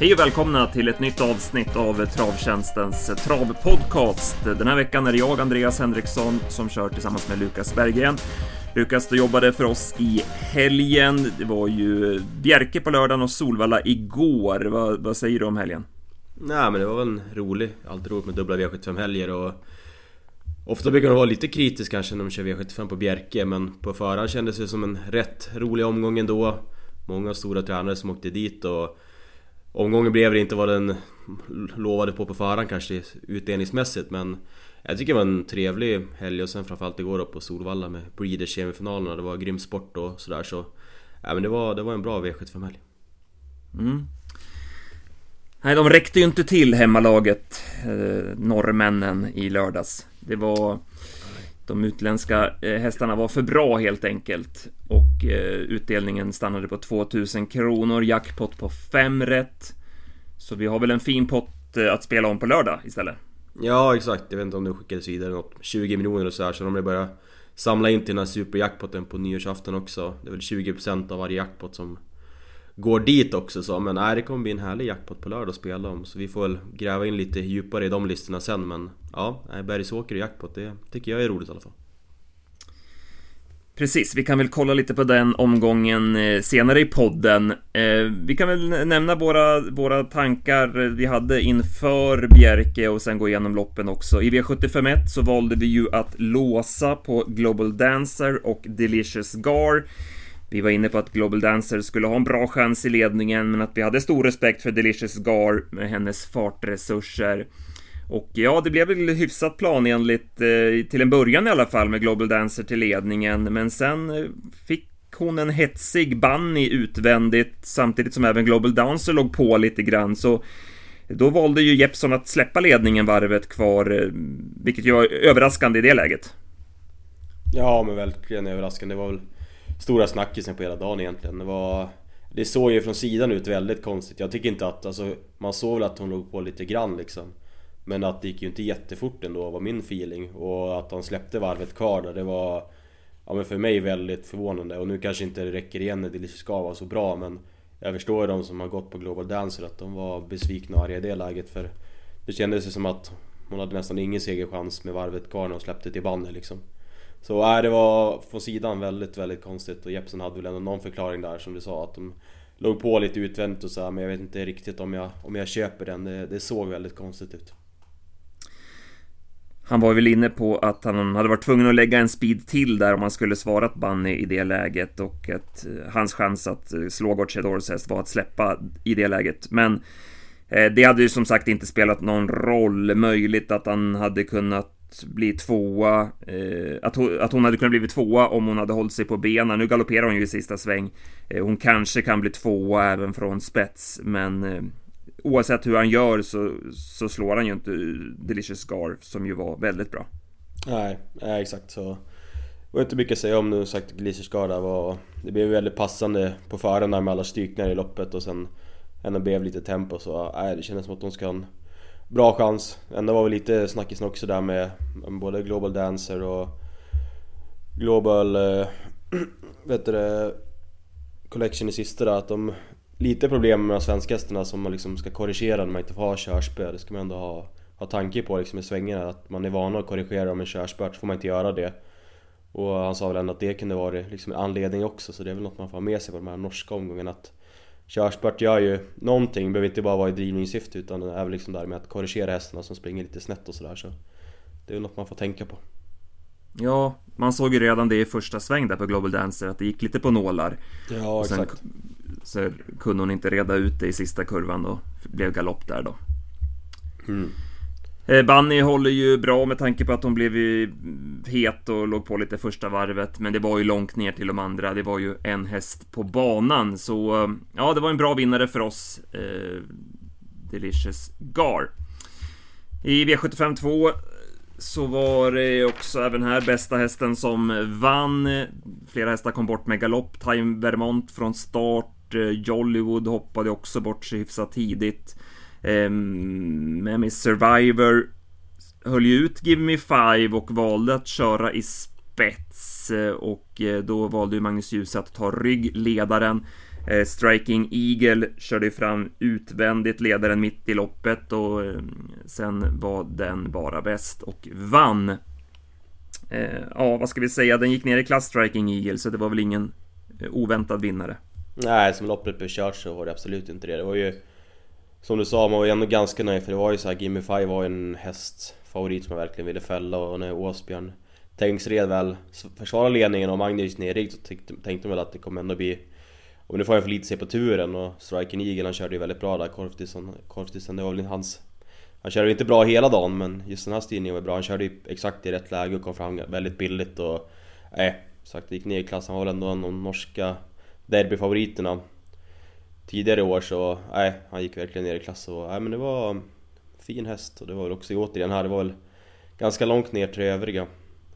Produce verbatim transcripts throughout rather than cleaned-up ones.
Hej och välkomna till ett nytt avsnitt av Travtjänstens travpodcast. Den här veckan är jag, Andreas Henriksson, som kör tillsammans med Lukas Berggren. Lukas, du jobbade för oss i helgen. Det var ju Bjerke på lördagen och Solvalla igår. Vad, vad säger du om helgen? Nej, men det var en rolig, alltid roligt med dubbla V sjuttiofem-helger och ofta brukar de vara lite kritisk kanske när de kör V sjuttiofem på Bjerke, men på förhand kändes det som en rätt rolig omgång ändå. Många stora tränare som åkte dit och omgången blev det inte vad den lovade på på förhand kanske utdelningsmässigt, men jag tycker det var en trevlig helg och sen framförallt igår på Solvalla med Breeders semifinalerna. Det var grym sport och sådär, så ja, men det var, det var en bra V sjuttiofem-helg. Mm. Nej, de räckte ju inte till hemmalaget, eh, norrmännen i lördags. Det var... De utländska hästarna var för bra helt enkelt. Och eh, utdelningen stannade på tvåtusen kronor, jackpot på fem rätt. Så vi har väl en fin pott eh, att spela om på lördag istället. Ja, exakt. Jag vet inte om det skickades vidare något. tjugo miljoner och så här, så de börjar samla in till den här superjackpotten på nyårsafton också. Det är väl tjugo procent av varje jackpot som går dit också. Så. Men nej, det kommer bli en härlig jackpot på lördag att spela om. Så vi får väl gräva in lite djupare i de listorna sen. Men ja, Bergsåker och jackpot, det tycker jag är roligt i alla fall. Precis, vi kan väl kolla lite på den omgången senare i podden. Vi kan väl nämna våra, våra tankar vi hade inför Bjerke och sen gå igenom loppen också. I V sjuttiofem ett så valde vi ju att låsa på Global Dancer och Delicious Gar. Vi var inne på att Global Dancer skulle ha en bra chans i ledningen, men att vi hade stor respekt för Delicious Gar med hennes fartresurser. Och ja, det blev väl hyfsat planenligt eh, till en början i alla fall med Global Dancer till ledningen. Men sen fick hon en hetsig bunny utvändigt, samtidigt som även Global Dancer låg på lite grann. Så då valde ju Jepsen att släppa ledningen varvet kvar, eh, vilket ju var överraskande i det läget. Ja, men verkligen överraskande. Det var väl stora snackisen på hela dagen egentligen. Det var... Det såg ju från sidan ut väldigt konstigt. Jag tycker inte att, alltså, man såg väl att hon låg på lite grann liksom. Men att det gick ju inte jättefort ändå var min feeling. Och att han släppte varvet kvar där, det var, ja, men för mig väldigt förvånande. Och nu kanske inte det räcker igen när det ska vara så bra, men jag förstår ju de som har gått på Global Dancer att de var besvikna och arga i det läget. För det kändes som att hon hade nästan ingen segerchans med varvet kvar när hon släppte till bandet liksom. Så är äh, det var från sidan väldigt, väldigt konstigt. Och Jepsen hade väl ändå någon förklaring där som du sa, att de låg på lite utvändigt och så här, men jag vet inte riktigt om jag, om jag köper den. Det, det såg väldigt konstigt ut. Han var väl inne på att han hade varit tvungen att lägga en speed till där om han skulle svarat Bunny i det läget, och att hans chans att slå Guards Shadow var att släppa i det läget. Men eh, det hade ju som sagt inte spelat någon roll. Möjligt att han hade kunnat bli tvåa, eh, att, hon, att hon hade kunnat bli tvåa om hon hade hållit sig på benen. Nu galopperar hon ju i sista sväng. eh, Hon kanske kan bli tvåa även från spets, men eh, oavsett hur han gör så, så slår han ju inte Delicious Scarf som ju var väldigt bra. Nej, nej exakt, så det var inte mycket att säga om nu sagt. Delicious Gar där var, det blev väldigt passande på föran där med alla strykningar i loppet, och sen ändå blev lite tempo. Så nej, det kändes som att hon ska ha en bra chans. Ändå var väl lite snackisen också där med både Global Dancer och Global äh, vet du, Collection i sista där, att de lite problem med de svenska hästarna som man liksom ska korrigera när man inte får ha körspö. Det ska man ändå ha, ha tanke på liksom i svängarna, att man är van att korrigera om en körspö, så får man inte göra det. Och han sa väl ändå att det kunde vara liksom en anledning också, så det är väl något man får ha med sig på de här norska omgångarna, att körspört gör ju någonting, behöver inte bara vara i drivningssyfte, utan det är väl liksom där med att korrigera hästarna som springer lite snett och sådär, så det är något man får tänka på. Ja, man såg ju redan det i första sväng där på Global Dancer att det gick lite på nålar. Ja, sen, exakt. Så kunde hon inte reda ut det i sista kurvan och blev galopp där då. Mm. Bunny håller ju bra med tanke på att hon blev het och låg på lite första varvet, men det var ju långt ner till de andra. Det var ju en häst på banan, så ja, det var en bra vinnare för oss, eh, Delicious Gar. I V sjuttiofem två så var det också även här bästa hästen som vann. Flera hästar kom bort med galopp. Time Vermont från start, Hollywood hoppade också bort sig hyfsat tidigt. Um, Mami Survivor höll ju ut Give Me Five och valde att köra i spets, och då valde ju Magnus Ljus att ta ryggledaren. Eh, Striking Eagle körde ju fram utvändigt ledaren mitt i loppet och eh, sen var den bara bäst och vann. Eh, ja, vad ska vi säga? Den gick ner i klass, Striking Eagle, så det var väl ingen eh, oväntad vinnare. Nej, som loppet blev kört så var det absolut inte det. Det var ju, som du sa, man var ju ändå ganska nöjd, för det var ju så här, Give Me Five var en hästfavorit som jag verkligen ville fälla, och när Åsbjörn Tängsred väl försvarade ledningen och Magnus Nerik, så tänkte, tänkte man att det kommer ändå bli, och nu får jag för lite se på turen, och Striking Eagle, han körde ju väldigt bra där. Korftisson, Korftisson, det var väl hans, han körde inte bra hela dagen, men just den här styrningen var bra, han körde ju exakt i rätt läge och kom fram väldigt billigt och nej, äh, sagt, gick ner i klassen, var väl ändå en av de norska derbyfavoriterna tidigare år, så nej, äh, han gick verkligen ner i klass och nej, äh, men det var fin häst, och det var väl också återigen här, det var väl ganska långt ner till övriga.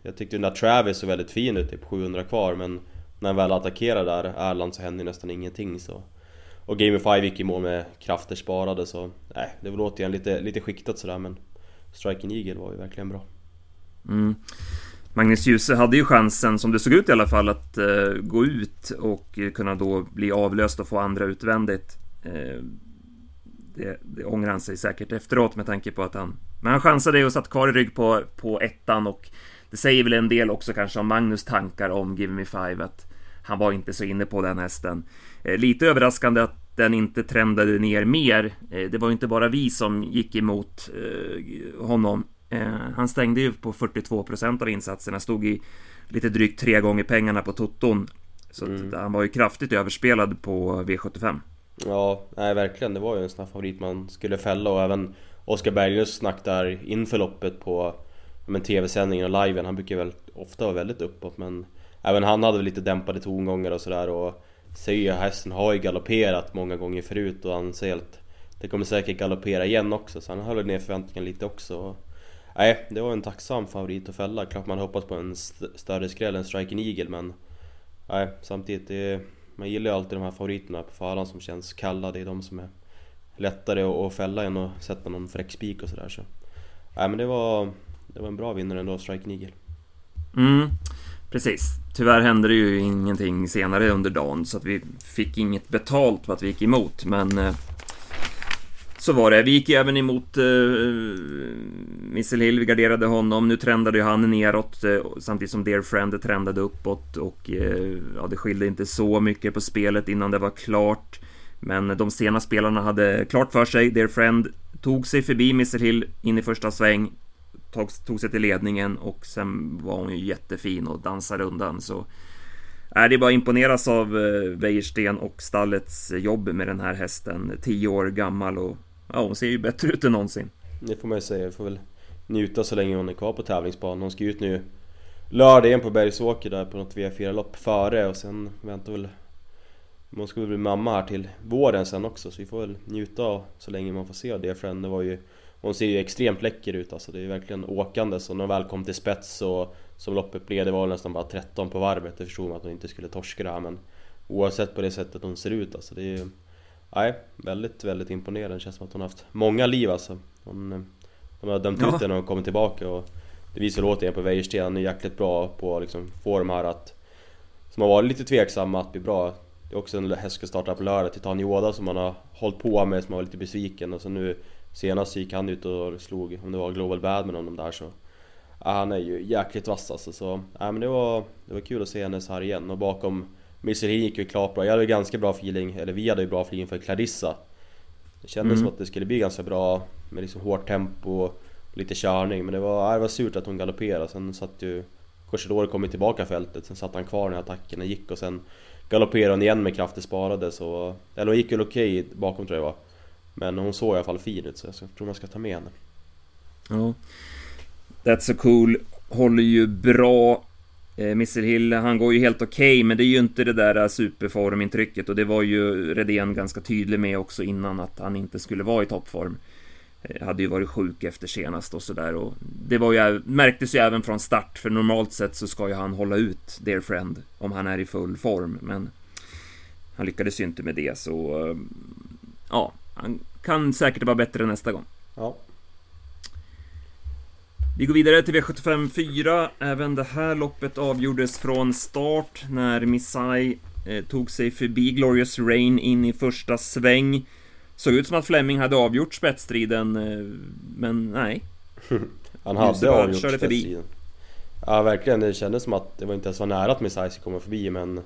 Jag tyckte den där Travis såg väldigt fin ut, typ sju hundra kvar, men när han väl attackerar där Erland så händer nästan ingenting så. Och Game of Five gick i mål med krafter sparade, så nej, det var återigen lite, lite skiktat sådär, men Striking Eagle var ju verkligen bra. Mm. Magnus Djuse hade ju chansen, som det såg ut i alla fall, att eh, gå ut och kunna då bli avlöst och få andra utvändigt. Eh, det, det ångrar han sig säkert efteråt med tanke på att han... Men han chansade och satt kvar i rygg på, på ettan, och det säger väl en del också kanske om Magnus tankar om Give Me Five, att han var inte så inne på den hästen. Eh, lite överraskande att den inte trendade ner mer. Eh, det var ju inte bara vi som gick emot eh, honom. Eh, han stängde ju på fyrtiotvå procent av insatserna, stod i lite drygt tre gånger pengarna på Totton. Så mm. att han var ju kraftigt överspelad på V sjuttiofem. Ja, nej, verkligen. Det var ju en snabb favorit man skulle fälla, och även Oskar Berglund snack där inför loppet på... Men tv-sändningen och liven, han brukar väl ofta vara väldigt uppåt, men även han hade väl lite dämpade tongångar och sådär, och säger hästen har ju galopperat många gånger förut, och han säger att det kommer säkert galoppera igen också, så han höll ner förväntningen lite också. Nej, det var en tacksam favorit att fälla. Klart man hoppas på en st- större skräll än Striking Eagle, men nej, samtidigt det, man gillar ju alltid de här favoriterna på förhand som känns kalla. Det är de som är lättare att fälla än att sätta någon fräck spik och sådär, så nej, men det var... Det var en bra vinnare ändå, Striking Eagle. Mm, precis. Tyvärr hände det ju ingenting senare under dagen, så att vi fick inget betalt för att vi gick emot. Men eh, så var det. Vi gick även emot eh, Missile Hill, vi garderade honom. Nu trendade ju han neråt, eh, samtidigt som Dear Friend trendade uppåt. Och eh, ja, det skilde inte så mycket på spelet innan det var klart. Men de sena spelarna hade klart för sig. Dear Friend tog sig förbi Missile Hill in i första sväng, tog sig till ledningen, och sen var hon ju jättefin och dansade undan. Så är det bara att imponeras av Vejsten och stallets jobb med den här hästen, tio år gammal, och ja, hon ser ju bättre ut än någonsin. Det får man ju säga, vi får väl njuta så länge hon är kvar på tävlingsbanan. Hon ska ut nu lördag igen på Bergsåker där på något V fyra-lopp före, och sen väntar väl, man ska väl bli mamma här till våren sen också, så vi får väl njuta så länge man får se det. För henne var ju... Hon ser ju extremt läcker ut, alltså det är ju verkligen åkande, så när hon väl kom till spets och som loppet blev, det var nästan bara tretton på varvet. Jag förstod att hon inte skulle torska det här, men oavsett på det sättet hon ser ut, alltså det är ju, nej, väldigt, väldigt imponerande. Det känns som att hon har haft många liv, alltså. Hon, de har dömt ja. ut den och kommit tillbaka, och det visar återigen på Vejsten, han är jäkligt bra på liksom form här, att som har varit lite tveksamma att bli bra. Det är också en häst som startar på lördag, Titan Yoda, som man har hållit på med, som har varit lite besviken, och så nu senast gick han ut och slog, om det var Global Badman om de där, så ja, han är ju jäkligt vass alltså. Så ja, men det var, det var kul att se henne så här igen. Och bakom Missile Hill gick ju klart bra. Jag hade ju ganska bra feeling, eller vi hade ju bra feeling för Clarissa. Det kändes mm. som att det skulle bli ganska bra med liksom hårt tempo och lite körning, men det var, ja, det var surt att hon galopperade. Sen satt ju Korsidor kom tillbaka fältet, sen satt han kvar när attackerna gick, och sen galopperade hon igen med krafter sparade, så eller hon gick ju okej bakom, tror jag var. Men hon såg i alla fall fin ut, så jag tror man ska ta med henne. Ja. That's So Cool håller ju bra. eh, Missile Hill, han går ju helt okej okay, men det är ju inte det där superformintrycket. Och det var ju Redén ganska tydlig med också innan, att han inte skulle vara i toppform. eh, Hade ju varit sjuk efter senast och sådär, och det var ju, märktes ju även från start. För normalt sett så ska ju han hålla ut Dear Friend om han är i full form, men han lyckades ju inte med det. Så eh, ja, han kan säkert vara bättre nästa gång. Ja. Vi går vidare till V sjuttiofem fyra. Även det här loppet avgjordes från start när Misai eh, tog sig förbi Glorious Reign in i första sväng. Såg ut som att Fleming hade avgjort spetsstriden, eh, men nej. Han hade avgjort spetsstriden. Ja, verkligen. Det kändes som att det var inte ens så nära att Misai kommer förbi, men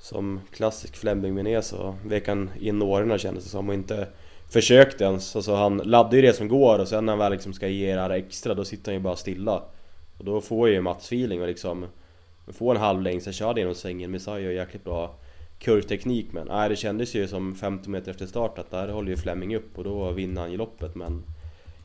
som klassisk Fleming-mené så vek han in åren, kändes det som, och inte försökte ens. Alltså, han laddade ju det som går, och sen när han väl liksom ska ge det här extra, då sitter han ju bara stilla. Och då får ju Mats feeling och liksom får en halvlängd, så kör det genom svängen. Misai gör jäkligt bra kurvteknik, men nej, det kändes ju som femtio meter efter start att där håller ju Fleming upp och då vinner han ju loppet, men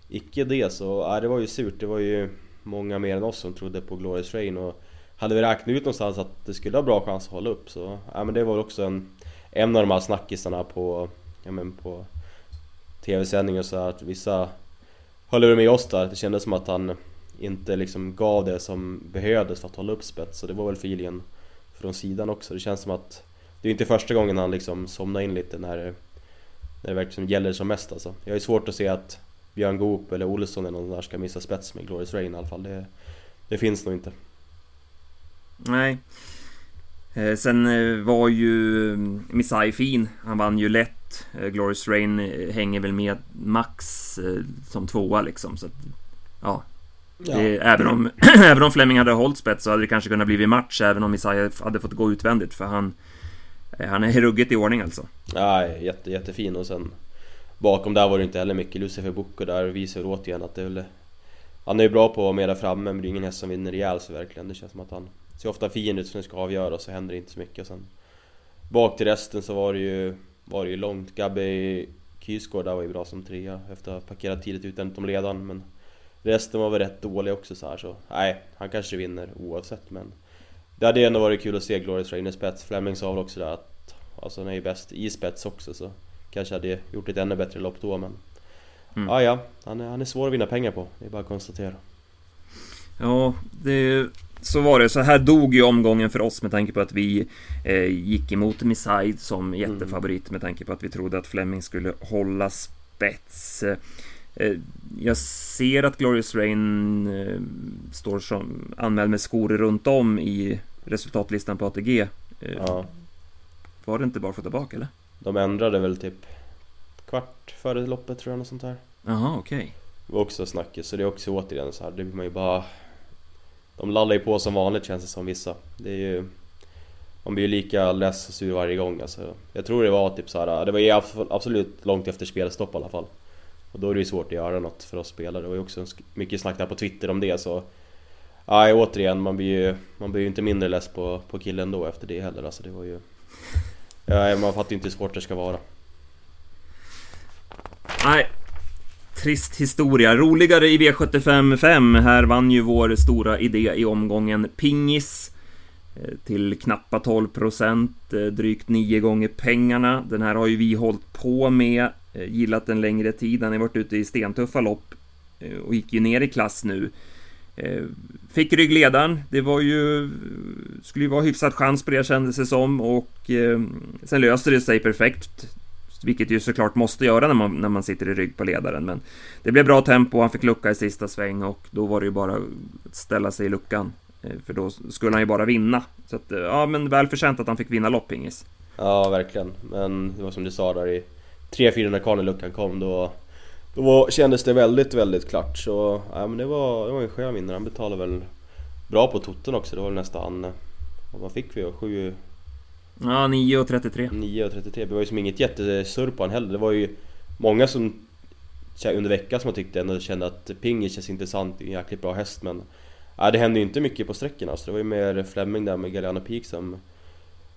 icke det, så nej, det var ju surt. Det var ju många mer än oss som trodde på Glorious Reign och hade vi räknat ut någonstans att det skulle ha bra chans att hålla upp, så ja, men det var också en, en av de här snackisarna på, ja, men på tv-sändningen, så att vissa håller med oss där. Det kändes som att han inte liksom gav det som behövdes för att hålla upp spets, så det var väl feelingen från sidan också. Det känns som att det är inte första gången han liksom somnar in lite när, när det verkligen gäller som mest. Alltså. Jag är svårt att se att Björn Goop eller Olsson eller någon där ska missa spets med Glorious Reign i alla fall. Det, det finns nog inte. Nej. Sen var ju Misai fin. Han vann ju lätt. Glorious Reign hänger väl med max som tvåa liksom. Så att, ja. Ja. Även, om, även om Fleming hade hållit spets så hade det kanske kunnat bli match, även om Misai hade fått gå utvändigt, för han, han är ruggigt i ordning alltså. Ja, jätte, jättefin. Och sen bakom där var det inte heller mycket. Lucifer Boko där visar återigen att det väl, han är ju bra på att vara med framme, men det är ingen häst som vinner rejäl, så verkligen. Det känns som att han ser ofta fin ut för att ska avgöra, och så händer det inte så mycket. Och sen bak till resten så var det ju, var det ju långt. Gabby Kysgård där var ju bra som trea efter att ha parkerat tidigt utom ledan, men resten var väl rätt dålig också så här, så nej, han kanske vinner oavsett, men det hade ändå varit kul att se Glorious Reign i spets. Fleming sa väl också där att alltså, han är ju bäst i spets också, så kanske hade gjort ett ännu bättre lopp då, men mm. ah, ja, han är, han är svår att vinna pengar på, det är bara att konstatera. Ja, det, så var det. Så här dog ju omgången för oss med tanke på att vi eh, gick emot Misai som jättefavorit, mm. med tanke på att vi trodde att Fleming skulle hålla spets. Jag ser att Glorious Reign eh, står som anmäld med skor runt om i resultatlistan på A T G. eh, ja. Var det inte bara för tillbaka eller? De ändrade väl typ kvart före loppet tror jag, något sånt här. Jaha, okej okay. Det var också snackigt, så det är också återigen så här, det blir man ju bara, de lallar ju på som vanligt känns det som, vissa. Det är ju, man blir ju lika less och sur varje gång alltså. Jag tror det var typ så här, det var ju absolut långt efter spelstopp i alla fall. Och då är det ju svårt att göra något för oss spelare. Det var ju också mycket snack där på Twitter om det. Så aj, återigen, man blir ju, man blir ju inte mindre less på, på killen då efter det heller alltså. Det var ju, ja, man fattar ju inte hur svårt det ska vara. Nej, trist historia. Roligare i V sjuttiofem fem. Här vann ju vår stora idé i omgången Pingis till knappa tolv procent, drygt nio gånger pengarna. Den här har ju vi hållit på med, gillat en längre tid. Han har varit ute i stentuffa lopp och gick ju ner i klass nu. Fick ryggledaren. Det var ju, skulle ju vara hyfsat chans på det, kändes det som. Och sen löste det sig perfekt, vilket ju såklart måste göra när man, när man sitter i rygg på ledaren. Men det blev bra tempo, han fick lucka i sista sväng, och då var det ju bara att ställa sig i luckan, för då skulle han ju bara vinna. Så att, ja, men väl förtjänt att han fick vinna loppingis. Ja, verkligen. Men det var som du sa där i tre fyra när Karneluckan kom, då, då var, kändes det väldigt, väldigt klart. Så ja, men det var, det var en skön vinnare. Han betalade väl bra på totten också. Det var nästan, vad fick vi? sju Ja, nio och trettiotre. nio och trettiotre. Det var ju som inget jättesurr på han heller. Det var ju många som under veckan som tyckte ändå kände att Pingis känns intressant, en jäkligt bra häst, men ja, det hände ju inte mycket på sträckan alltså. Det var ju mer Fleming där med Galliano Peak som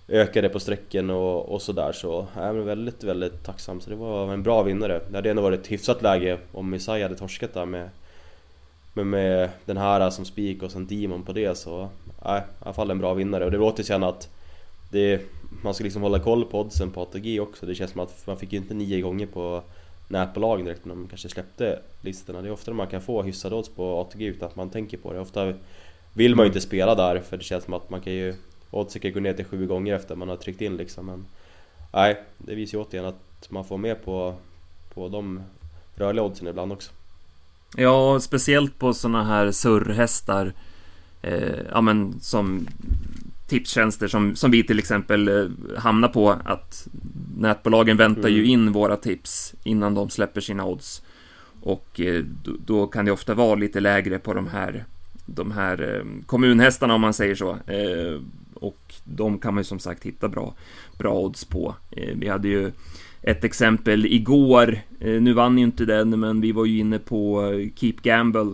ökade på sträcken och, och sådär. Så jag är väldigt, väldigt tacksam. Så det var en bra vinnare. Det hade ändå varit ett hyfsat läge om Misai hade torskat där med, med, med den här som spik och sen Demon på det. Så nej, i alla fall en bra vinnare. Och det var återigen att det, man ska liksom hålla koll på oddsen på A T G också. Det känns som att man fick ju inte nio gånger på nätbolagen direkt när man kanske släppte listorna. Det är ofta man kan få hyfsade odds på A T G utan att man tänker på det. Ofta vill man ju inte spela där, för det känns som att man kan ju oddsen kan gå ner till sju gånger efter man har tryckt in liksom. Men nej, det visar ju återigen att man får med på, på de rörliga oddsen ibland också. Ja, speciellt på såna här surrhästar eh, ja, men som tipstjänster som, som vi till exempel hamnar på, att nätbolagen väntar mm. ju in våra tips innan de släpper sina odds, och då, då kan det ofta vara lite lägre på de här, de här kommunhästarna om man säger så, och de kan man ju som sagt hitta bra, bra odds på. Vi hade ju ett exempel igår, nu vann ju inte den, men vi var ju inne på Keep Gamble,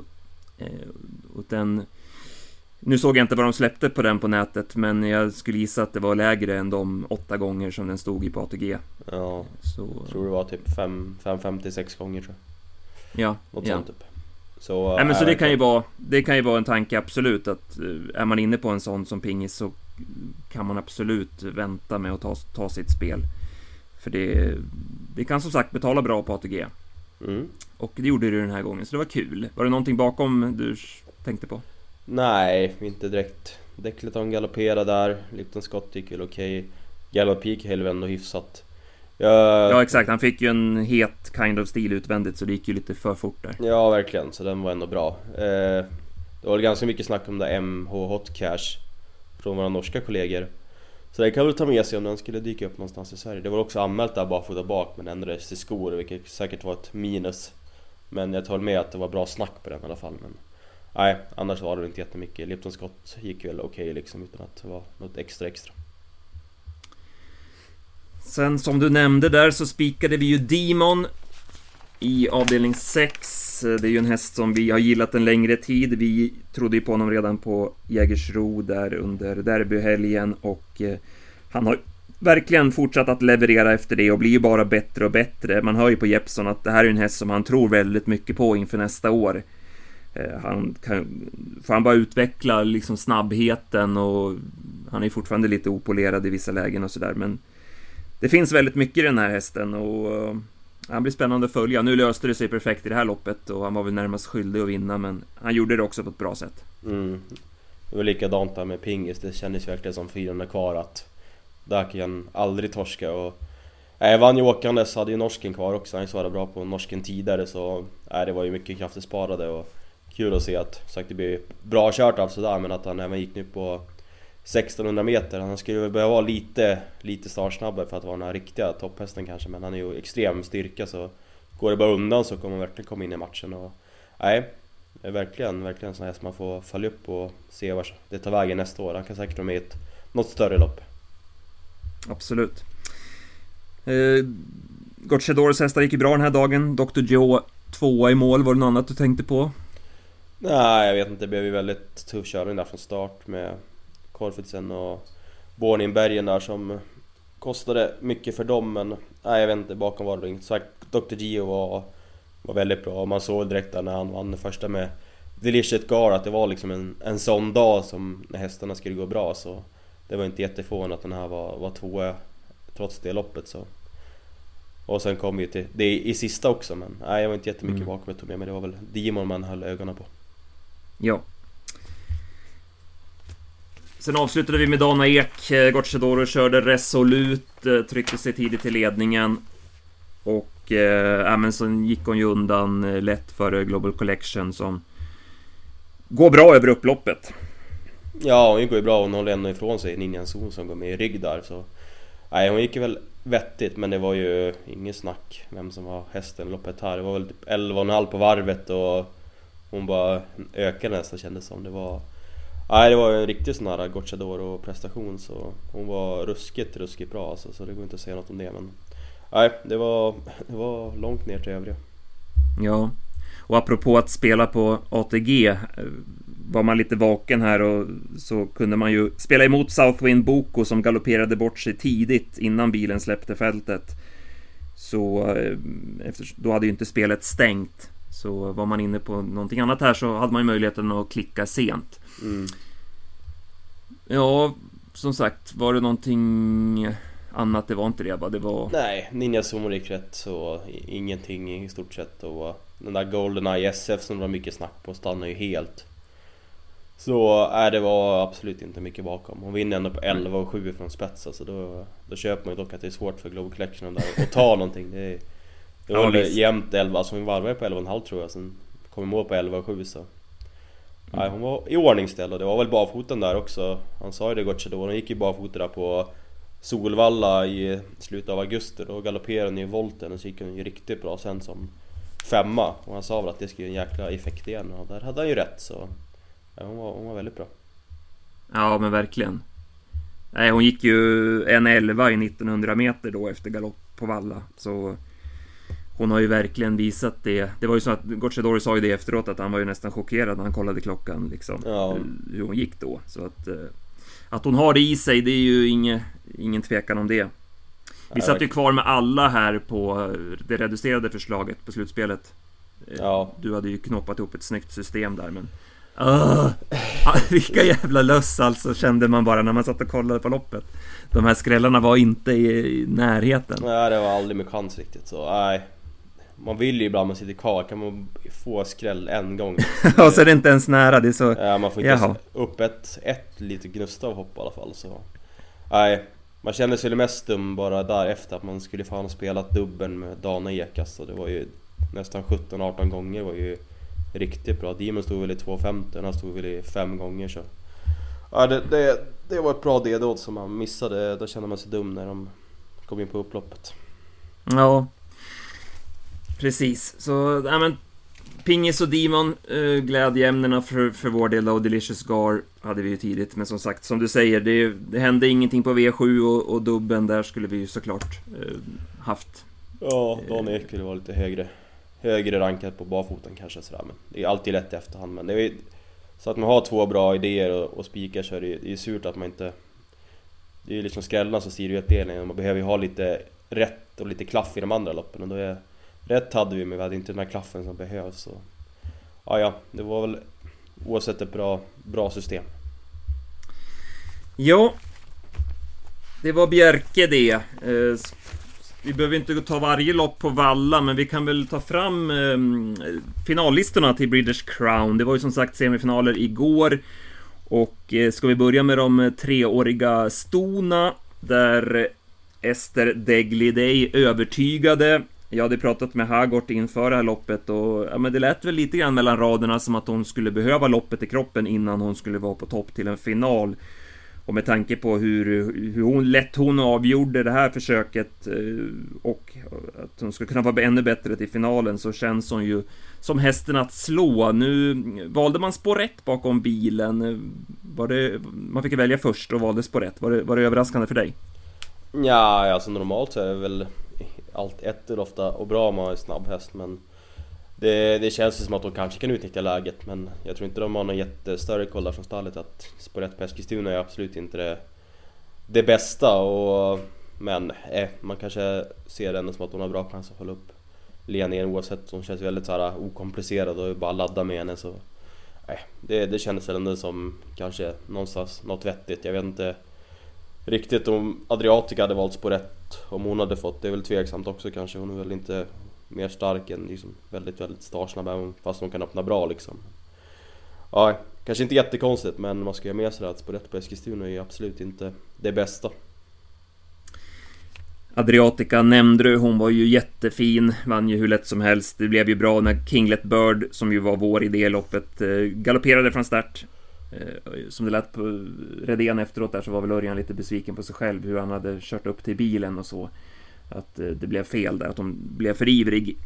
och den, nu såg jag inte vad de släppte på den på nätet, men jag skulle gissa att det var lägre än de åtta gånger som den stod i på A T G. Ja, så tror det var typ fem femtiosex gånger tror jag. Ja, något ja. Sånt typ. Så, nej, men så det, kan ju vara, det kan ju vara en tanke absolut, att är man inne på en sån som Pingis så kan man absolut vänta med att ta, ta sitt spel. För det, det kan som sagt betala bra på A T G. Mm. Och det gjorde du den här gången, så det var kul. Var det någonting bakom du tänkte på? Nej, inte direkt. Dekleton galopperade där, Lipton Scott gick väl okej, Galoppi gick ändå hyfsat. Jag... Ja, exakt, han fick ju en het kind of stil utvändigt, så det gick ju lite för fort där. Ja, verkligen, så den var ändå bra. eh, Det var ganska mycket snack om det M H Hot Cash från våra norska kollegor, så det kan väl ta med sig om den skulle dyka upp någonstans i Sverige. Det var också anmält där barfota bak, men ändrades till skor, vilket säkert var ett minus. Men jag tar med att det var bra snack på den i alla fall. Men nej, annars var det inte jättemycket. Lipton Scott gick väl okej okay, liksom, utan att det var något extra extra. Sen som du nämnde där så spikade vi ju Demon i avdelning sex. Det är ju en häst som vi har gillat en längre tid. Vi trodde ju på honom redan på Jägersro där under derbyhelgen, och han har verkligen fortsatt att leverera efter det och blir ju bara bättre och bättre. Man hör ju på Jepsen att det här är en häst som han tror väldigt mycket på inför nästa år. Han kan, får han bara utveckla liksom snabbheten, och han är fortfarande lite opolerad i vissa lägen och sådär, men det finns väldigt mycket i den här hästen, och han blir spännande att följa. Nu löste det sig perfekt i det här loppet, och han var väl närmast skyldig att vinna, men han gjorde det också på ett bra sätt. Mm. Det var likadant där med Pingis, det kändes verkligen som fyrorna kvar, att där kan han aldrig torska, och nej, vann ju åkandes, hade ju norsken kvar också, han svarade bra på norsken tidigare, så nej, det var ju mycket kraftigt sparade, och kul att se att sagt, det blir bra kört alltså där, men att han även gick nu på sextonhundra meter. Han skulle väl behöva vara lite, lite startsnabbare för att vara den här riktiga topphästen kanske, men han är ju extrem styrka, så går det bara undan så kommer han verkligen komma in i matchen. Och nej, det är verkligen, verkligen sån här som man får följa upp och se vart det tar vägen nästa år. Han kan säkert vara med i ett, något större lopp. Absolut. eh, Guards Shadows hästar gick ju bra den här dagen. doktor Joe tvåa i mål, var det något annat du tänkte på? Nej, jag vet inte. Det blev ju väldigt tuff körning där från start med Korfitsen och Borninbergen där, som kostade mycket för dem, men nej, jag vet inte. Bakom var det inget. Så doktor Gio var, var väldigt bra. Man såg direkt där när han vann det första med Delicious Gar att det var liksom en, en sån dag som när hästarna skulle gå bra, så det var inte jättefån att den här var, var tvåa trots det loppet. Så. Och sen kom vi till det i sista också, men nej, jag var inte jättemycket mm. bakom med, men det var väl Demon man höll ögonen på. Ja. Sen avslutade vi med Dana Ek. Guards Shadow körde resolut, tryckte sig tidigt till ledningen, och äh, men sen gick hon ju undan lätt för Global Collection, som går bra över upploppet. Ja, hon går ju bra. Hon håller ändå ifrån sig Ninjan Zon som går med i rygg där, så nej, hon gick väl vettigt, men det var ju ingen snack vem som var hästen i loppet här. Det var väl typ elva och en halv på varvet, och hon bara ökade nästan, kändes som. Det var nej, det var en riktigt sån här Guards Shadow och prestation, så hon var ruskigt, ruskigt bra alltså, så det går inte att säga något om det, men nej, det var, det var långt ner till övriga. Ja, och apropå att spela på A T G, var man lite vaken här, och så kunde man ju spela emot Southwind Boko som galopperade bort sig tidigt innan bilen släppte fältet. Så då hade ju inte spelet stängt, så var man inne på någonting annat här så hade man ju möjligheten att klicka sent. Mm. Ja, som sagt, var det någonting annat? Det var inte det, va? Det var... Nej, Ninja Zoom gick rätt, så ingenting i stort sett. Och den där GoldenEye S F som det var mycket snack på stannar ju helt. Så äh, det var absolut inte mycket bakom. Hon vinner ändå på elva och sju från spets, alltså då, då köper man ju dock att det är svårt för Global Collection där att ta någonting. Det, det var ja, jämnt elva, alltså hon varvade på elva och en halv tror jag, sen kom hon på elva och sju så Nej, hon var i ordningställd och det var väl barfoten där också. Han sa ju det, Guards Shadow. Hon gick ju barfoten där på Solvalla i slutet av augusti. Då galopperade hon i volten och så gick hon ju riktigt bra sen som femma. Och han sa väl att det skulle ju en jäkla effekt igen. Och där hade han ju rätt, så ja, hon, var, hon var väldigt bra. Ja, men verkligen. Nej, hon gick ju en elva i nittonhundra meter då efter galopp på Valla. Så hon har ju verkligen visat det. Det var ju så att Gocciadori sa ju det efteråt, att han var ju nästan chockerad när han kollade klockan liksom, ja. Hur hon gick då. Så att, att hon har det i sig, det är ju inge, ingen tvekan om det. Vi satt ju kvar med alla här på det reducerade förslaget på slutspelet, ja. Du hade ju knoppat ihop ett snyggt system där, men Uh, vilka jävla löss alltså, kände man bara när man satt och kollade på loppet. De här skrällarna var inte i närheten. Nej, det var aldrig med chans riktigt, så nej. Man vill ju ibland, man sitter kvar, kan man få skräll en gång. Och så är det inte ens nära, det är så. Ja, man får inte jaha. upp ett, ett lite gnusta av hopp i alla fall, så. Nej, man kände sig mest dum bara därefter, att man skulle fan ha spelat dubben med Dana Ek. Alltså, det var ju nästan sjutton arton gånger, var ju riktigt bra. Demon stod väl i två femton, han stod väl i fem gånger, så ja, det, det, det var ett bra dedåd som man missade. Då kände man sig dum när de kom in på upploppet. Ja, precis. Så ja, men Pingis och Demon, eh, glädjeämnena för, för vår del, och Delicious Gar hade vi ju tidigt. Men som sagt, som du säger, det, det hände ingenting på V sju, och, och dubben där skulle vi ju såklart eh, haft. Ja, Dan Ekel var lite högre högre rankat på barfoten kanske sådär, men det är alltid lätt i efterhand, men det är ju, så att man har två bra idéer och, och spikar, så är det ju, det är ju surt att man inte, det är ju liksom skrällarna som styr ju ett del, man behöver ju ha lite rätt och lite klaff i de andra loppen, och då är rätt hade vi, men vi hade inte den här klaffen som behövs, så ja, ja, det var väl oavsett ett bra, bra system. Ja, det var Bjerke det. eh, Vi behöver inte ta varje lopp på Valla, men vi kan väl ta fram eh, finallistorna till Breeders Crown. Det var ju som sagt semifinaler igår. Och eh, ska vi börja med de treåriga stona, där Ester Degliday övertygade. Jag hade pratat med Hagort inför det här loppet, och ja, men det lät väl lite grann mellan raderna som att hon skulle behöva loppet i kroppen innan hon skulle vara på topp till en final. Och med tanke på hur, hur hon, lätt hon avgjorde det här försöket, och att hon skulle kunna vara ännu bättre till finalen, så känns hon ju som hästen att slå. Nu valde man spår rätt bakom bilen. Var det, man fick välja först och valde spår rätt. Var det, var det överraskande för dig? Ja, alltså normalt så är det väl allt ett eller ofta och bra om man har en snabb häst, men Det, det känns ju som att de kanske kan utnyttja läget, men jag tror inte de har någon jättestörre koll där från stallet, att Sporett på Eskilstuna är absolut inte det, det bästa, och, men eh, man kanske ser det ändå som att de har bra chans att hålla upp Lena, oavsett. Hon känns väldigt så här okomplicerad och bara ladda med henne, så eh, det, det kändes ändå som kanske någonstans något vettigt. Jag vet inte riktigt om Adriatica hade valt Sporett, om hon hade fått, det är väl tveksamt också kanske. Hon är väl inte mer stark än liksom, väldigt, väldigt starsnabb, fast hon kan öppna bra liksom. Ja, kanske inte jättekonstigt, men man ska göra med sig att Sporett på Eskilstuna är absolut inte det bästa. Adriatica nämnde du, hon var ju jättefin, vann ju hur lätt som helst. Det blev ju bra när Kinglet Bird, som ju var vår idé i loppet, galopperade från start. Som det lät på Redén efteråt där, så var väl Örjan lite besviken på sig själv, hur han hade kört upp till bilen och så, att det blev fel där, att de blev för ivrig.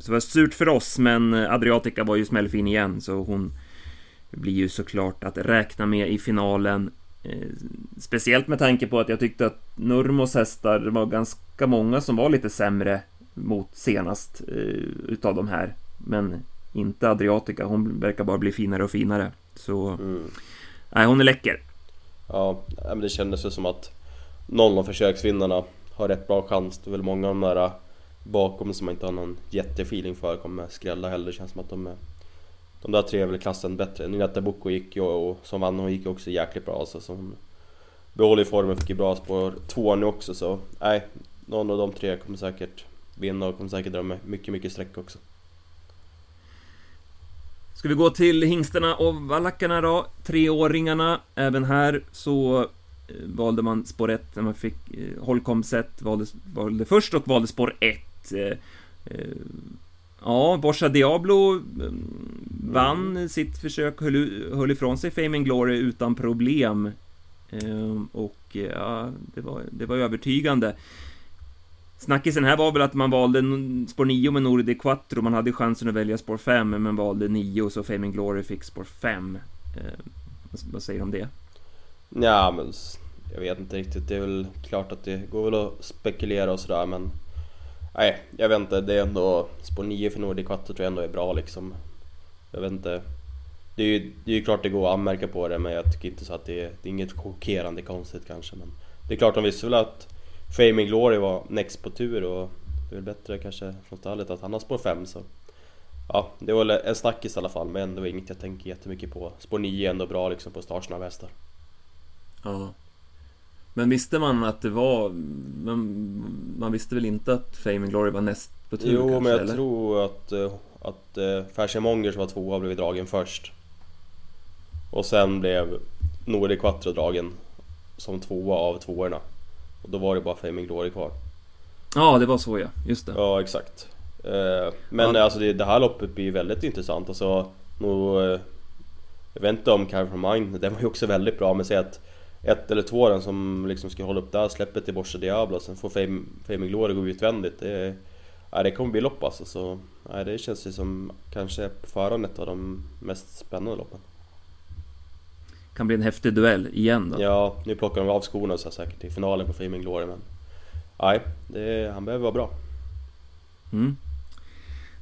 Så det var surt för oss, men Adriatica var ju smällfin igen, så hon blir ju såklart att räkna med i finalen. Speciellt med tanke på att jag tyckte att Nurmos hästar, det var ganska många som var lite sämre mot senast utav de här, men inte Adriatica. Hon verkar bara bli finare och finare, så mm. Nej, hon är läcker. Ja, men det kändes ju som att någon av försöksvinnarna har rätt bra chans. Det är väl många av de där bakom som inte har någon jättefeeling för, kommer skrälla heller. Det känns som att de, de där tre är väl klassen bättre. Ninette Boko gick ju, och som vann hon gick också jäkligt bra, alltså, så hon behåller formen, fick ju bra spår två nu också, så nej, någon av de tre kommer säkert vinna och kommer säkert dra med mycket, mycket sträck också. Ska vi gå till hingstarna och valackarna då? Treåringarna, även här så valde man spår ett när man fick Holkomset, valde, valde först och valde spår ett. Ja, Borsa Diablo vann mm. sitt försök, höll, höll ifrån sig Fame and Glory utan problem. Ehm, och ja, det var, det var övertygande. Snackisen här var väl att man valde spår nio med Nordic quattro. Man hade chansen att välja spår fem, men valde nio, så Fame and Glory fick spår fem. Ehm, vad säger du om det? Ja, men jag vet inte riktigt. Det är väl klart att det går väl att spekulera och sådär, men nej, jag vet inte. Det är ändå spår nio för Nordic quattro, tror jag ändå är bra liksom. Jag vet inte. Det är ju, det är ju klart det går att anmärka på det, men jag tycker inte så att det är, det är inget chockerande konstigt kanske, men det är klart de visste väl att Fame and Glory var next på tur, och det är väl bättre kanske från stallet att han har spår fem, så ja, det var en snackis i alla fall, men ändå inget jag tänker jättemycket på. Spår nio är ändå bra liksom på starten av hästar. Ja. Men visste man att det var, men man visste väl inte att Fame and Glory var näst på tur? Jo, kanske, men jag eller? tror att att Färsen Monger som var tvåa blev dragen först. Och sen blev Nordic quattro dragen som tvåa av tvåorna. Och då var det bara Fame and Glory kvar. Ja, det var så, ja. Just det. Ja, exakt. Men ja, alltså det, det här loppet blir väldigt intressant. Alltså, nog, jag vet inte om Carver Mine, den var ju också väldigt bra, men säg att ett eller två den som liksom ska hålla upp där släppet till Borsa Diablo, sen får Fame, Fame and Glory gå utvändigt. Det, ja, det kommer bli lopp alltså, så ja, det känns ju som kanske föran ett av de mest spännande loppen. Kan bli en häftig duell igen då. Ja, nu plockar de av skorna så här, säkert i finalen på Fame and Glory, men nej, det, han behöver vara bra. Mm.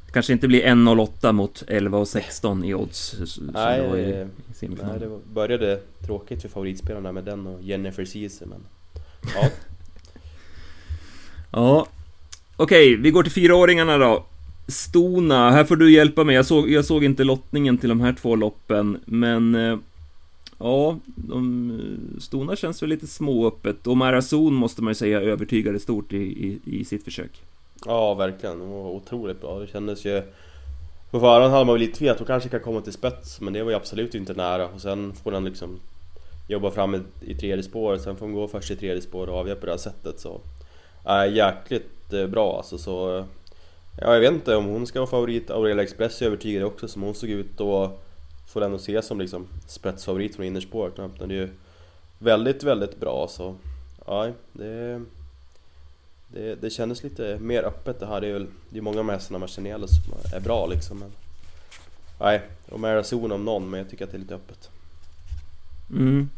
Det kanske inte blir ett noll åtta mot elva och sexton i odds. Nej, det, var i, i nej, det var, började tråkigt för favoritspelarna med den och Jennifer Ceesay, men ja. Ja. Okej, vi går till fyraåringarna då. Stona, här får du hjälpa mig. Jag såg, jag såg inte lottningen till de här två loppen, men ja, de, Stona känns väl lite småöppet. Och Marazon måste man ju säga övertygade stort i, i, i sitt försök. Ja, verkligen. Det var otroligt bra. Det kändes ju... På förhand hade man väl lite tvet och kanske kan komma till spets, men det var ju absolut inte nära. Och sen får den liksom jobba fram i, i tredje spår, sen får den gå först i tredje spår och avgöra på det här sättet. Så äh, jäkligt eh, bra alltså. Så, ja, jag vet inte om hon ska vara favorit. Aurelia Express är övertygad också, som hon såg ut, och får den att se som liksom spetsfavorit från innerspåret. Den är ju väldigt, väldigt bra. Så ja, det... Det, det kändes lite mer öppet det här. Det är ju det är många av de hästarna man känner eller som är bra liksom. Men, nej, de är zon om någon, men jag tycker att det är lite öppet. Mm.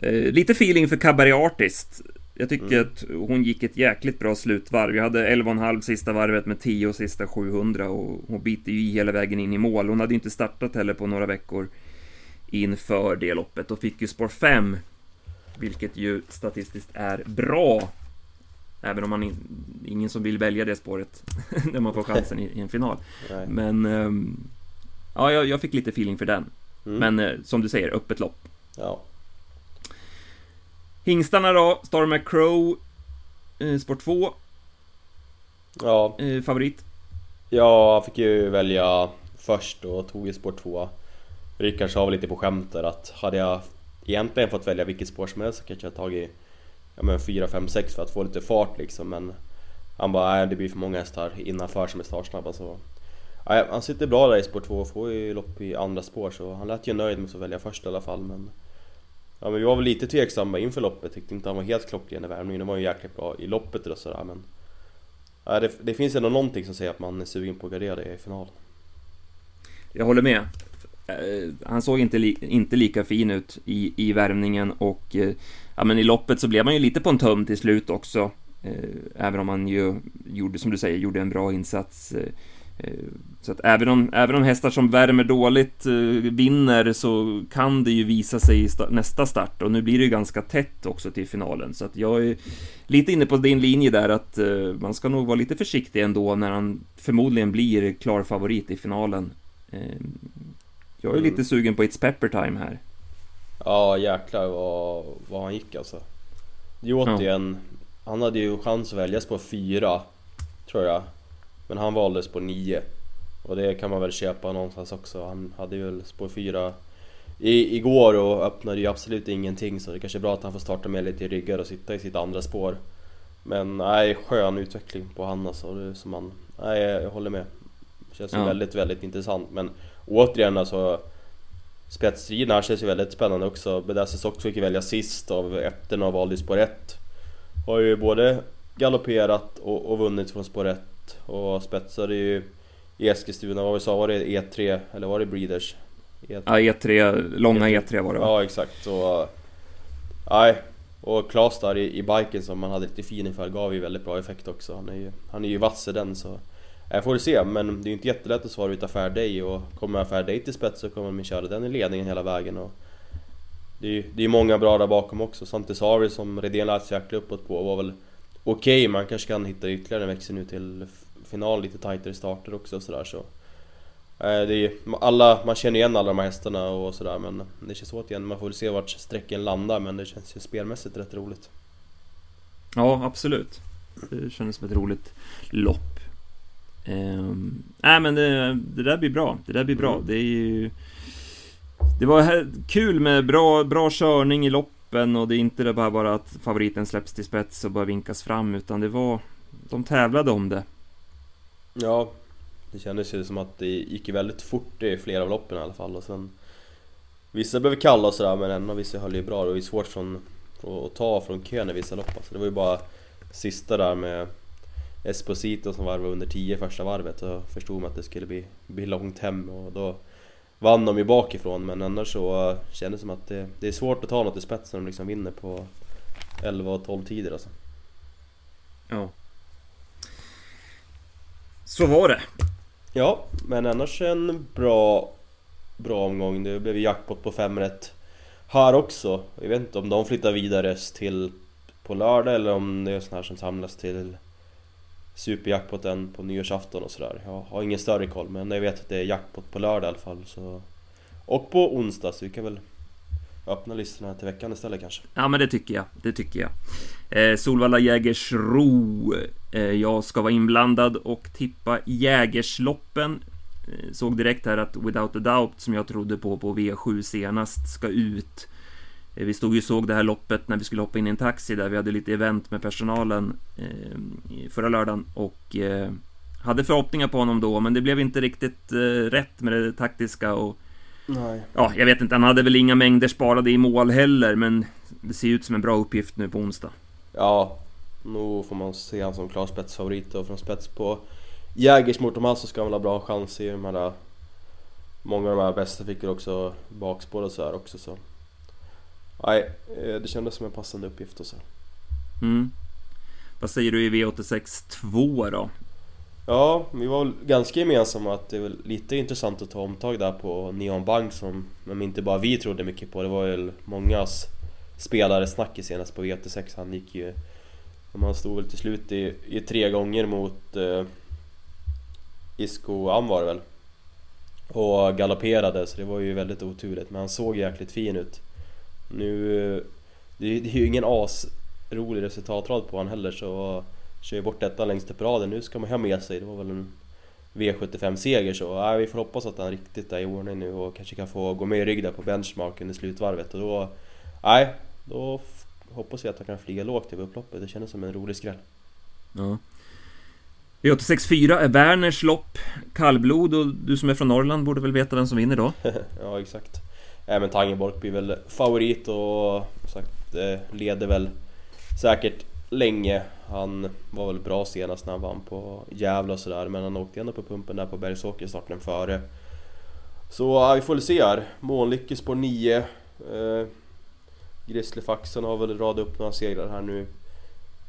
Eh, lite feeling för Cabaret Artist. Jag tycker mm. att hon gick ett jäkligt bra slutvarv. Vi hade elva komma fem sista varvet med tio och sista sjuhundra, och hon biter ju hela vägen in i mål. Hon hade ju inte startat heller på några veckor inför det loppet och fick ju spår fem, vilket ju statistiskt är bra. Även om man in, ingen som vill välja det spåret när man får chansen i, i en final. Nej. Men um, ja, jag, jag fick lite feeling för den. Mm. Men uh, som du säger, öppet lopp. Ja. Hingstarna då, Star McCrow, eh, spår två. Ja. Eh, favorit. Ja, jag fick ju välja först och tog ju spår två. Rickard sa väl lite på skämt där att hade jag egentligen fått välja vilket spår som helst så kanske jag tagit ja, men fyra, fem, sex för att få lite fart liksom, men han bara, nej, det blir för många hästar innanför som är startsnabba, så ja, han sitter bra där i spår två och får ju lopp i andra spår, så han lät ju nöjd med att välja först i alla fall. Men ja, men vi var väl lite tveksamma inför loppet, tyckte inte han var helt klockren i värmningen. Det var ju jäkligt bra i loppet och sådär, men ja, det, det finns ändå någonting som säger att man är sugen på att gardera det i finalen. Jag håller med. Han såg inte, li- inte lika fin ut i, i värmningen, och eh, ja, men i loppet så blev man ju lite på en töm till slut också, eh, även om man ju gjorde, som du säger, gjorde en bra insats. Eh, så att även om, även om hästar som värmer dåligt eh, vinner, så kan det ju visa sig i sta- nästa start, och nu blir det ju ganska tätt också till finalen. Så att jag är lite inne på din linje där, att eh, man ska nog vara lite försiktig ändå när han förmodligen blir klar favorit i finalen. eh, Jag är mm. lite sugen på It's Pepper Time här. Ja, jäklar vad, vad han gick alltså. Jotien, ja. Han hade ju chans att väljas på fyra, tror jag. Men han valdes på nio. Och det kan man väl köpa någonstans också. Han hade ju på fyra i, igår och öppnade ju absolut ingenting. Så det kanske är bra att han får starta med lite i ryggar och sitta i sitt andra spår. Men nej, skön utveckling på han alltså. Det är som han, nej, jag håller med. Känns ju ja. väldigt, väldigt intressant. Men återigen alltså, spetsstriden här känns ju väldigt spännande också. Bedasses också fick välja sist av ettorna och valde spår ett. Har ju både galopperat och, och vunnit från spår ett. Och spetsade ju i Eskilstuna, vad vi sa, var det E tre eller var det Breeders? E tre. Ja, E tre, långa E tre, E tre var det va? Ja, exakt. Och, nej, och Klas där i, i biken som man hade lite fin inför gav ju väldigt bra effekt också. Han är ju, han är ju vass i den, så jag får se, men det är ju inte jättelätt att svara ut affär dig, och kommer affär dig till spets så kommer man köra den i ledningen hela vägen, och det är ju det är många bra där bakom också. Santisari som Redén lät sig jäkla uppåt på var väl okej, okay, man kanske kan hitta ytterligare en växel nu till final, lite tajtare starter också och sådär så. Eh, det är, alla, man känner igen alla de här hästarna och sådär, men det känns åt igen, man får väl se vart sträcken landar, men det känns ju spelmässigt rätt roligt. Ja, absolut. Det känns som ett roligt lopp. Um, nej men det, det där blir bra. Det där blir bra. Det är ju, det var här, kul med bra bra körning i loppen, och det är inte det bara bara att favoriten släpps till spets och bara vinkas fram, utan det var de tävlade om det. Ja, det kändes ju som att det gick väldigt fort i flera av loppen i alla fall, och sen vissa blev kalla och sådär, men en av vissa höll ju bra, och det är svårt från, att ta från kön i vissa lopp, så det var ju bara sista där med Esposito som varvade under tio första varvet, så förstod man att det skulle bli, bli långt hem, och då vann de ju bakifrån, men annars så kändes det som att det, det är svårt att ta något i spets när de liksom vinner på elva och tolv tider alltså. Ja. Så var det. Ja, men annars en bra bra omgång. Det blev jackpot på fem rätt här också. Jag vet inte om de flyttar vidare till på lördag eller om det är sån här som samlas till superjackpoten på nyårsafton och sådär. Jag har ingen större koll, men jag vet att det är jackpot på lördag i alla fall, så. Och på onsdag, så vi kan väl öppna listorna till veckan istället kanske. Ja, men det tycker jag, det tycker jag. Eh, Solvalla Jägersro. Eh, jag ska vara inblandad och tippa Jägersloppen. Eh, såg direkt här att Without a Doubt, som jag trodde på på V sju senast, ska ut. Eh, vi stod ju såg det här loppet när vi skulle hoppa in i en taxi där. Vi hade lite event med personalen eh, förra lördagen och eh, hade förhoppningar på honom då, men det blev inte riktigt eh, rätt med det taktiska och nej. Ja, jag vet inte, han hade väl inga mängder sparade i mål heller, men det ser ut som en bra uppgift nu på onsdag. Ja, nu får man se han som klar spetsfavorit, och från spets på Jägersmortomhals så ska han väl ha bra chans i de här. Många av de här bästa fick ju också bakspår och så här också, så nej, det kändes som en passande uppgift och så. Mm. Vad säger du i V åttiosex två då? Ja, vi var ganska gemensamma att det var lite intressant att ta omtag där på Neon Bank, som men inte bara vi trodde mycket på. Det var ju många spelare snack i senast på V åttiosex. Han gick ju, man stod väl till slut i, i tre gånger mot eh, Isco Am var det väl, och galopperade, så det var ju väldigt oturligt. Men han såg jäkligt fin ut. Nu, det, det är ju ingen as rolig resultatrad på han heller, så kör bort detta längst till paraden. Nu ska man ha med sig, det var väl en V sjuttiofem-seger, så äh, vi får hoppas att han riktigt är i ordning nu och kanske kan få gå med i rygg där på benchmark under slutvarvet, och då, nej, då hoppas vi att han kan flyga lågt över upploppet. Det känns som en rolig skräll. Ja. V åttiosex fyra är Werners lopp, kallblod, och du som är från Norrland borde väl veta vem som vinner då? Ja, exakt. Även Tangenborg blir väl favorit och sagt, leder väl säkert länge. Han var väl bra senast när han vann på Gävle och sådär, men han åkte ändå på pumpen där på Bergsåker starten före. Så ja, vi får väl se här. Månlyckes på nio. eh, Grislefaxen har väl radat upp några segrar här nu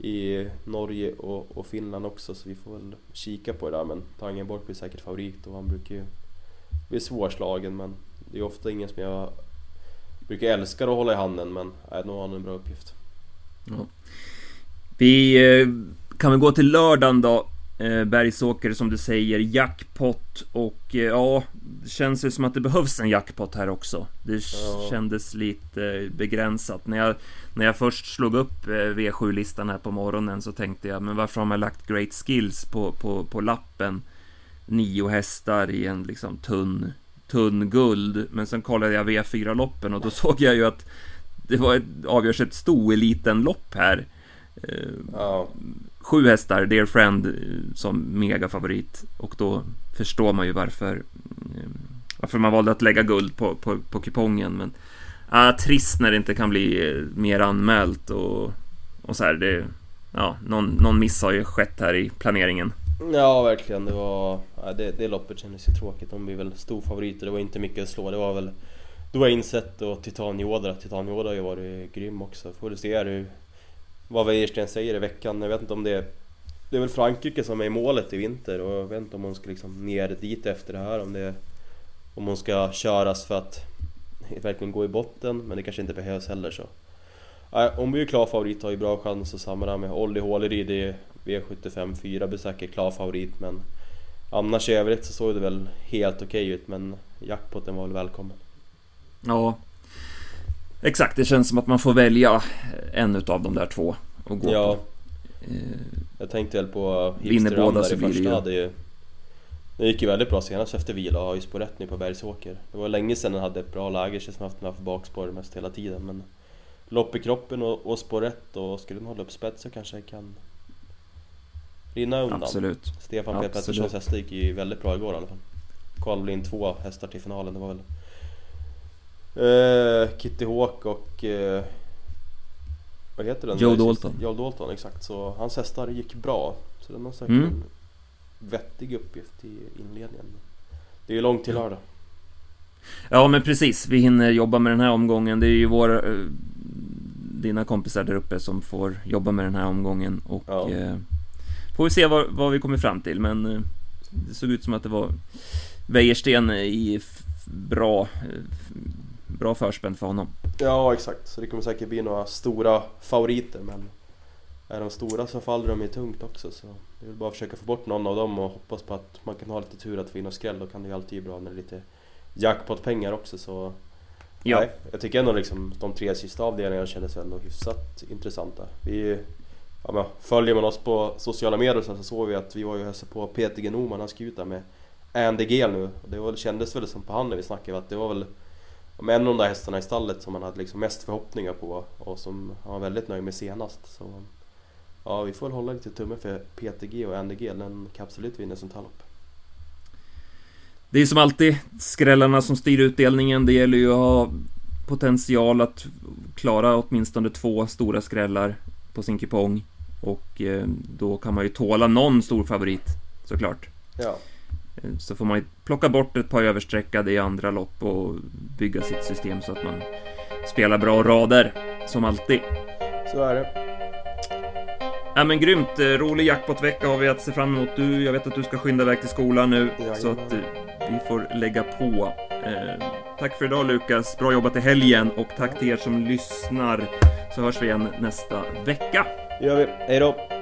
i Norge och, och Finland också, så vi får väl kika på det där. Men Tangenborg blir säkert favorit, och han brukar ju bli svårslagen, men det är ofta ingen som jag brukar älska att hålla i handen, men nej, nu har han en bra uppgift. Ja. Vi kan väl gå till lördagen då. Bergsåker, som du säger, jackpot, och ja, det känns ju som att det behövs en jackpot här också. Det ja. kändes lite begränsat. När jag, när jag först slog upp V sju-listan här på morgonen så tänkte jag, men varför har man lagt Great Skills på, på, på lappen? Nio hästar i en liksom tunn, tunn guld. Men sen kollade jag V fyra-loppen och då såg jag ju att det var ett, avgörs ett stor eliten lopp här. Ja. Sju hästar, Dear Friend som mega favorit. Och då förstår man ju varför Varför man valde att lägga guld på, på, på kupongen. Men ah, trist när det inte kan bli mer anmält. Och, och så här det, ja, någon, någon miss har ju skett här i planeringen. Ja, verkligen. Det var det, det loppet kändes ju tråkigt. De blev väl storfavoriter, det var inte mycket att slå. Det var väl då jag insett. Och Titan Yoda, Titan Yoda har ju varit grym också. Får du se hur, vad Vejsten säger i veckan. Jag vet inte om det är, det är väl Frankrike som är i målet i vinter. Och jag vet inte om hon ska liksom ner dit efter det här, om det, om hon ska köras för att verkligen gå i botten. Men det kanske inte behövs heller så. Äh, om vi är klar favorit har ju bra chans att samla med Olli Håleri. Det är V sjuttiofem fyra besäker klar favorit. Men annars i övrigt så såg det väl helt okej okay ut. Men jackpotten var väl välkommen. Ja, exakt. Det känns som att man får välja en utav de där två och gå ja. på. Jag tänkte väl på Hipsterram där i första. Hade ju, det gick ju väldigt bra senast efter vila och har ju spåret nu på Bergsåker. Det var länge sedan den hade ett bra läge. Känns som att den har haft bakspår mest hela tiden. Men lopp i kroppen och, och spåret, och skulle den hålla upp spets så kanske kan rinna undan. Absolut. Stefan P. Petterssons hästar gick ju väldigt bra igår i alla fall. Kvalade in två hästar till finalen. Det var väl Uh, Kitty Hawk och uh, vad heter den? Joe Dalton. Joe Dalton, exakt. Så hans hästar gick bra. Så den har säkert mm. en vettig uppgift i inledningen. Det är ju långt till lördag. Ja, men precis. Vi hinner jobba med den här omgången. Det är ju våra, uh, dina kompisar där uppe som får jobba med den här omgången. Och ja. uh, får vi se vad, vad vi kommer fram till. Men uh, det såg ut som att det var Wäjersten i f- bra... Uh, bra förspänd för honom. Ja, exakt. Så det kommer säkert bli några stora favoriter, men är de stora så faller de ju tungt också. Så jag vill bara försöka få bort någon av dem och hoppas på att man kan ha lite tur att få in och skräll. Då kan det ju alltid bli bra med lite jackpot-pengar också. Så ja. Nej, jag tycker ändå liksom de tre sista avdelningarna kändes väl och hyfsat intressanta. Vi, ja, men följer man oss på sociala medier så såg vi att vi var ju hälsade på Peter Genoman. Han ska ut där med N D G nu. Det var, kändes väl som på hand när vi snackade att det var väl men en av de där hästarna i stallet som han hade liksom mest förhoppningar på och som han var väldigt nöjd med senast. Så ja, vi får hålla lite tumme för P T G och N D G. Den kan absolut vinna som talopp. Det är som alltid skrällarna som styr utdelningen. Det gäller ju att ha potential att klara åtminstone två stora skrällar på sin kupong. Och då kan man ju tåla någon stor favorit såklart. Ja. Så får man plocka bort ett par översträckade i andra lopp och bygga sitt system så att man spelar bra rader, som alltid. Så är det. Ja, men grymt, rolig jackpotvecka har vi att se fram emot. Du, jag vet att du ska skynda iväg till skolan nu. Jajamän. Så att vi får lägga på. eh, Tack för idag Lukas, bra jobbat i helgen. Och tack till er som lyssnar. Så hörs vi igen nästa vecka. Det gör vi, hej då.